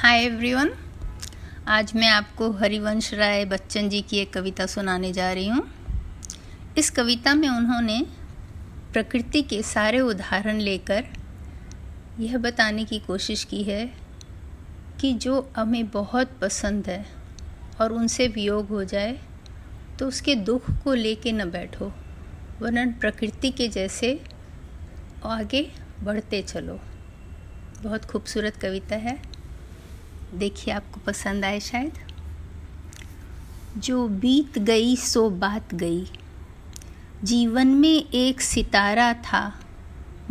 Hi everyone, आज मैं आपको हरिवंश राय बच्चन जी की एक कविता सुनाने जा रही हूँ। इस कविता में उन्होंने प्रकृति के सारे उदाहरण लेकर यह बताने की कोशिश की है कि जो हमें बहुत पसंद है और उनसे वियोग हो जाए तो उसके दुख को लेके न बैठो, वरन प्रकृति के जैसे आगे बढ़ते चलो। बहुत खूबसूरत कविता है, देखिए आपको पसंद आए शायद। जो बीत गई सो बात गई, जीवन में एक सितारा था,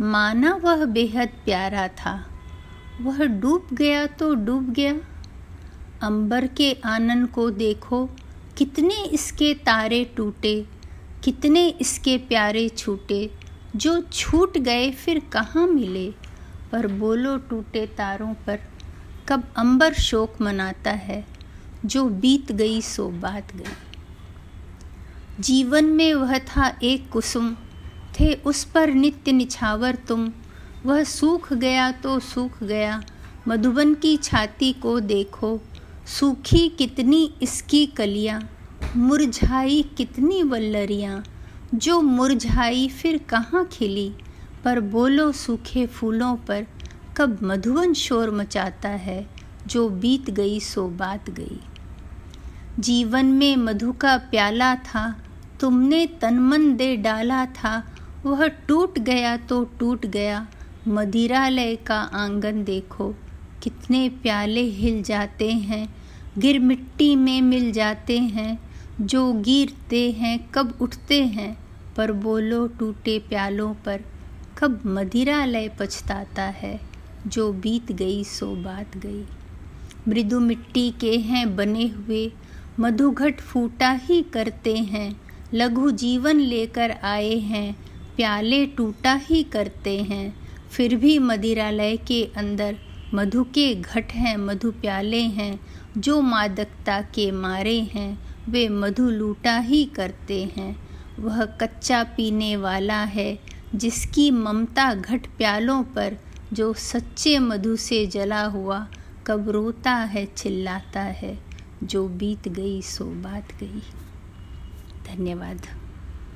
माना वह बेहद प्यारा था, वह डूब गया तो डूब गया। अंबर के आनंद को देखो, कितने इसके तारे टूटे, कितने इसके प्यारे छूटे, जो छूट गए फिर कहाँ मिले। पर बोलो टूटे तारों पर कब अंबर शोक मनाता है, जो बीत गई सो बात गई। जीवन में वह था एक कुसुम, थे उस पर नित्य निछावर तुम, वह सूख गया तो सूख गया, मधुबन की छाती को देखो, सूखी कितनी इसकी कलियां, मुरझाई कितनी वल्लरियां, जो मुरझाई फिर कहाँ खिली। पर बोलो सूखे फूलों पर कब मधुवन शोर मचाता है, जो बीत गई सो बात गई। जीवन में मधु का प्याला था, तुमने तन मन दे डाला था, वह टूट गया तो टूट गया। मदिरालय का आंगन देखो, कितने प्याले हिल जाते हैं, गिर मिट्टी में मिल जाते हैं, जो गिरते हैं कब उठते हैं। पर बोलो टूटे प्यालों पर कब मदिरालय पछताता है, जो बीत गई सो बात गई। मृदु मिट्टी के हैं बने हुए, मधुघट फूटा ही करते हैं, लघु जीवन लेकर आए हैं, प्याले टूटा ही करते हैं। फिर भी मदिरालय के अंदर मधु के घट हैं, मधु प्याले हैं, जो मादकता के मारे हैं, वे मधु लूटा ही करते हैं। वह कच्चा पीने वाला है, जिसकी ममता घट प्यालों पर, जो सच्चे मधु से जला हुआ कब रोता है चिल्लाता है, जो बीत गई सो बात गई। धन्यवाद।